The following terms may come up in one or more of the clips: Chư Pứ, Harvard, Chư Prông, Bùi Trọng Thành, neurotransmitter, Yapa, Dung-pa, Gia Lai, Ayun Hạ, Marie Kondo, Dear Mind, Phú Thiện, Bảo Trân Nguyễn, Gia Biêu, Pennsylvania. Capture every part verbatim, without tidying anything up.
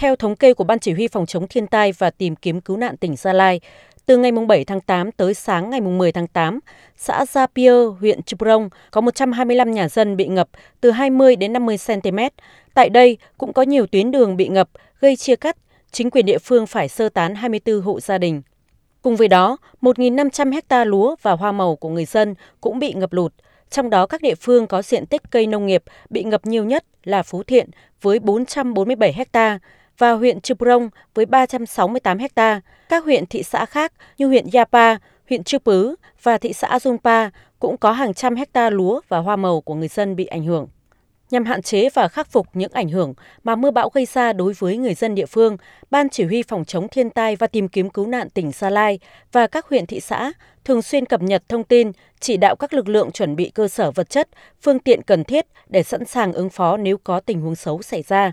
Theo thống kê của Ban Chỉ huy Phòng chống thiên tai và tìm kiếm cứu nạn tỉnh Gia Lai, từ ngày bảy tháng tám tới sáng ngày mười tháng tám, xã Gia Biêu, huyện Chư Prông có một trăm hai mươi lăm nhà dân bị ngập từ hai mươi đến năm mươi xăng-ti-mét. Tại đây cũng có nhiều tuyến đường bị ngập, gây chia cắt, chính quyền địa phương phải sơ tán hai mươi tư hộ gia đình. Cùng với đó, một nghìn năm trăm ha lúa và hoa màu của người dân cũng bị ngập lụt. Trong đó, các địa phương có diện tích cây nông nghiệp bị ngập nhiều nhất là Phú Thiện với bốn trăm bốn mươi bảy ha và huyện Chư Prông với ba trăm sáu mươi tám ha. Các huyện thị xã khác như huyện Yapa, huyện Chư Pứ và thị xã Dung-pa cũng có hàng trăm ha lúa và hoa màu của người dân bị ảnh hưởng. Nhằm hạn chế và khắc phục những ảnh hưởng mà mưa bão gây ra đối với người dân địa phương, Ban Chỉ huy Phòng chống thiên tai và tìm kiếm cứu nạn tỉnh Gia Lai và các huyện thị xã thường xuyên cập nhật thông tin, chỉ đạo các lực lượng chuẩn bị cơ sở vật chất, phương tiện cần thiết để sẵn sàng ứng phó nếu có tình huống xấu xảy ra.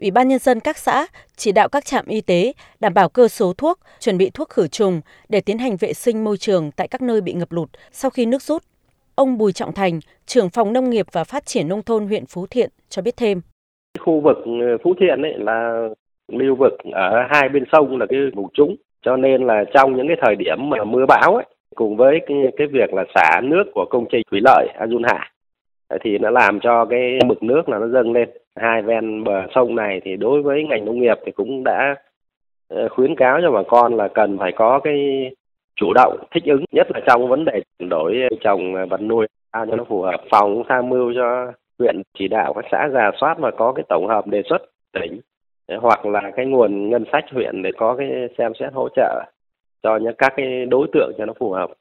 Ủy ban Nhân dân các xã chỉ đạo các trạm y tế đảm bảo cơ số thuốc, chuẩn bị thuốc khử trùng để tiến hành vệ sinh môi trường tại các nơi bị ngập lụt sau khi nước rút. Ông Bùi Trọng Thành, trưởng phòng nông nghiệp và phát triển nông thôn huyện Phú Thiện cho biết thêm. Khu vực Phú Thiện ấy là lưu vực ở hai bên sông là cái vùng trũng, cho nên là trong những cái thời điểm mà mưa bão ấy, cùng với cái, cái việc là xả nước của công trình thủy lợi Ayun Hạ thì nó làm cho cái mực nước là nó dâng lên hai ven bờ sông này, thì đối với ngành nông nghiệp thì cũng đã khuyến cáo cho bà con là cần phải có cái chủ động thích ứng, nhất là trong vấn đề chuyển đổi trồng vật nuôi sao cho nó phù hợp. Phòng cũng tham mưu cho huyện chỉ đạo các xã rà soát và có cái tổng hợp đề xuất tỉnh hoặc là cái nguồn ngân sách huyện để có cái xem xét hỗ trợ cho những các cái đối tượng cho nó phù hợp.